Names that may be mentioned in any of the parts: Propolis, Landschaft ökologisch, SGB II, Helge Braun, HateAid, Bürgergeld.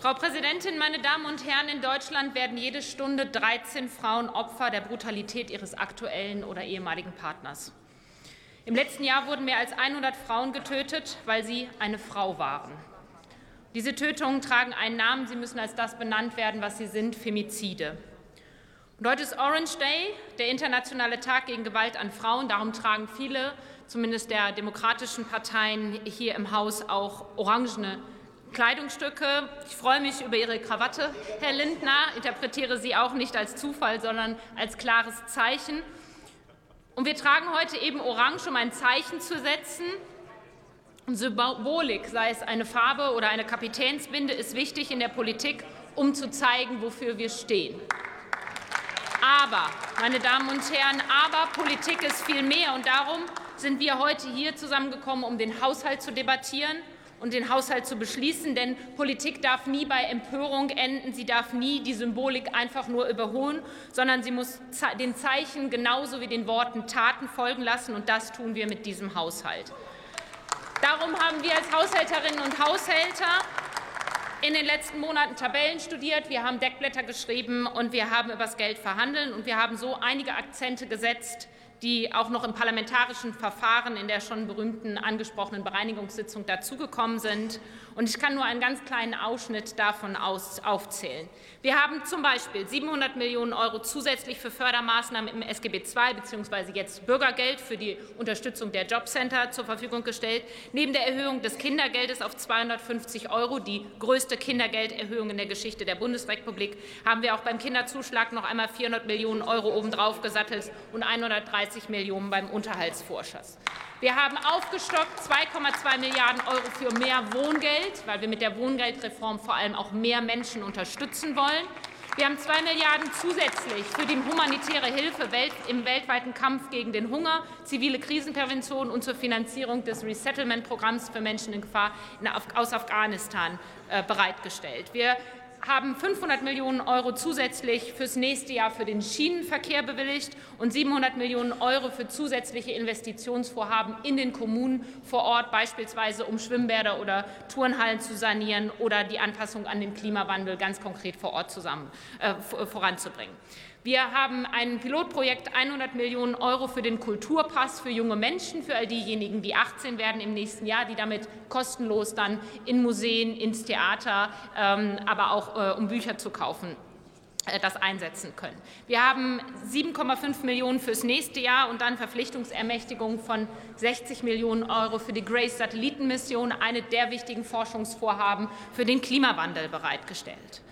Frau Präsidentin, meine Damen und Herren! In Deutschland werden jede Stunde 13 Frauen Opfer der Brutalität ihres aktuellen oder ehemaligen Partners. Im letzten Jahr wurden mehr als 100 Frauen getötet, weil sie eine Frau waren. Diese Tötungen tragen einen Namen. Sie müssen als das benannt werden, was sie sind: Femizide. Und heute ist Orange Day, der internationale Tag gegen Gewalt an Frauen. Darum tragen viele, zumindest der demokratischen Parteien hier im Haus, auch orangene Kleidungsstücke. Ich freue mich über Ihre Krawatte, Herr Lindner. Interpretiere sie auch nicht als Zufall, sondern als klares Zeichen. Und wir tragen heute eben orange, um ein Zeichen zu setzen. Und Symbolik, sei es eine Farbe oder eine Kapitänsbinde, ist wichtig in der Politik, um zu zeigen, wofür wir stehen. Aber, meine Damen und Herren, aber Politik ist viel mehr. Und darum sind wir heute hier zusammengekommen, um den Haushalt zu debattieren und den Haushalt zu beschließen. Denn Politik darf nie bei Empörung enden. Sie darf nie die Symbolik einfach nur überholen, sondern sie muss den Zeichen genauso wie den Worten Taten folgen lassen. Und das tun wir mit diesem Haushalt. Darum haben wir als Haushälterinnen und Haushälter in den letzten Monaten Tabellen studiert, wir haben Deckblätter geschrieben und wir haben über das Geld verhandelt. Und wir haben so einige Akzente gesetzt, die auch noch im parlamentarischen Verfahren in der schon berühmten angesprochenen Bereinigungssitzung dazugekommen sind. Und ich kann nur einen ganz kleinen Ausschnitt davon aufzählen. Wir haben zum Beispiel 700 Millionen € zusätzlich für Fördermaßnahmen im SGB II bzw. jetzt Bürgergeld für die Unterstützung der Jobcenter zur Verfügung gestellt, neben der Erhöhung des Kindergeldes auf 250 €, die größte Kindergelderhöhung in der Geschichte der Bundesrepublik, haben wir auch beim Kinderzuschlag noch einmal 400 Millionen € obendrauf gesattelt und 130 Millionen beim Unterhaltsvorschuss. Wir haben aufgestockt 2,2 Milliarden € für mehr Wohngeld, weil wir mit der Wohngeldreform vor allem auch mehr Menschen unterstützen wollen. Wir haben 2 Milliarden € zusätzlich für die humanitäre Hilfe im weltweiten Kampf gegen den Hunger, zivile Krisenprävention und zur Finanzierung des Resettlement-Programms für Menschen in Gefahr aus Afghanistan bereitgestellt. Wir haben 500 Millionen € zusätzlich fürs nächste Jahr für den Schienenverkehr bewilligt und 700 Millionen € für zusätzliche Investitionsvorhaben in den Kommunen vor Ort, beispielsweise um Schwimmbäder oder Turnhallen zu sanieren oder die Anpassung an den Klimawandel ganz konkret vor Ort voranzubringen. Wir haben ein Pilotprojekt 100 Millionen € für den Kulturpass für junge Menschen, für all diejenigen, die 18 werden im nächsten Jahr, die damit kostenlos dann in Museen, ins Theater, aber auch um Bücher zu kaufen, das einsetzen können. Wir haben 7,5 Millionen € fürs nächste Jahr und dann Verpflichtungsermächtigung von 60 Millionen € für die GRACE-Satellitenmission, eine der wichtigen Forschungsvorhaben für den Klimawandel bereitgestellt.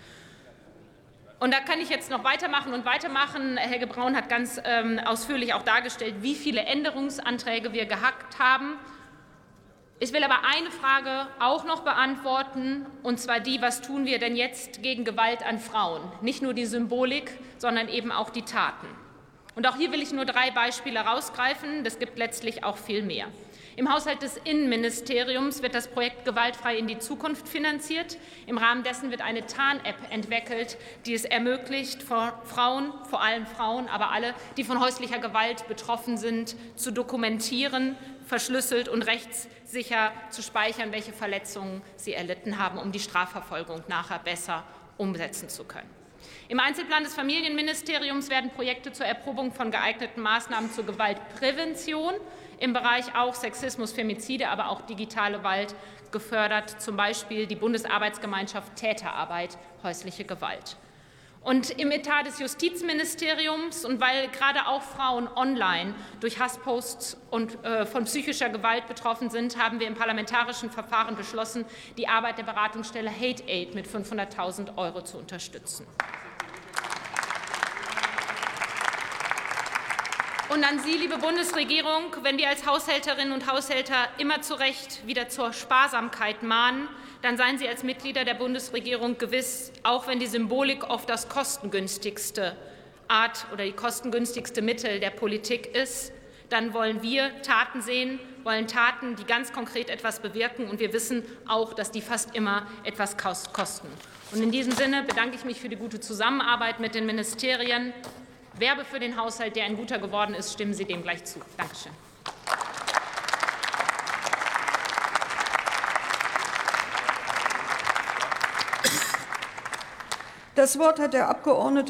Und da kann ich jetzt noch weitermachen und weitermachen. Helge Braun hat ganz ausführlich auch dargestellt, wie viele Änderungsanträge wir gehackt haben. Ich will aber eine Frage auch noch beantworten, und zwar die: Was tun wir denn jetzt gegen Gewalt an Frauen? Nicht nur die Symbolik, sondern eben auch die Taten. Und auch hier will ich nur 3 Beispiele herausgreifen. Das gibt letztlich auch viel mehr. Im Haushalt des Innenministeriums wird das Projekt Gewaltfrei in die Zukunft finanziert. Im Rahmen dessen wird eine Tarn-App entwickelt, die es ermöglicht, Frauen, vor allem Frauen, aber alle, die von häuslicher Gewalt betroffen sind, zu dokumentieren, verschlüsselt und rechtssicher zu speichern, welche Verletzungen sie erlitten haben, um die Strafverfolgung nachher besser umsetzen zu können. Im Einzelplan des Familienministeriums werden Projekte zur Erprobung von geeigneten Maßnahmen zur Gewaltprävention im Bereich auch Sexismus, Femizide, aber auch digitale Gewalt gefördert, zum Beispiel die Bundesarbeitsgemeinschaft Täterarbeit, häusliche Gewalt. Und im Etat des Justizministeriums, und weil gerade auch Frauen online durch Hassposts und von psychischer Gewalt betroffen sind, haben wir im parlamentarischen Verfahren beschlossen, die Arbeit der Beratungsstelle HateAid mit 500.000 € zu unterstützen. Und an Sie, liebe Bundesregierung, wenn wir als Haushälterinnen und Haushälter immer zu Recht wieder zur Sparsamkeit mahnen, dann seien Sie als Mitglieder der Bundesregierung gewiss, auch wenn die Symbolik oft das kostengünstigste Art oder die kostengünstigste Mittel der Politik ist, dann wollen wir Taten sehen, wollen Taten, die ganz konkret etwas bewirken. Und wir wissen auch, dass die fast immer etwas kosten. Und in diesem Sinne bedanke ich mich für die gute Zusammenarbeit mit den Ministerien. Werbe für den Haushalt, der ein guter geworden ist. Stimmen Sie dem gleich zu. Dankeschön. Das Wort hat der Abgeordnete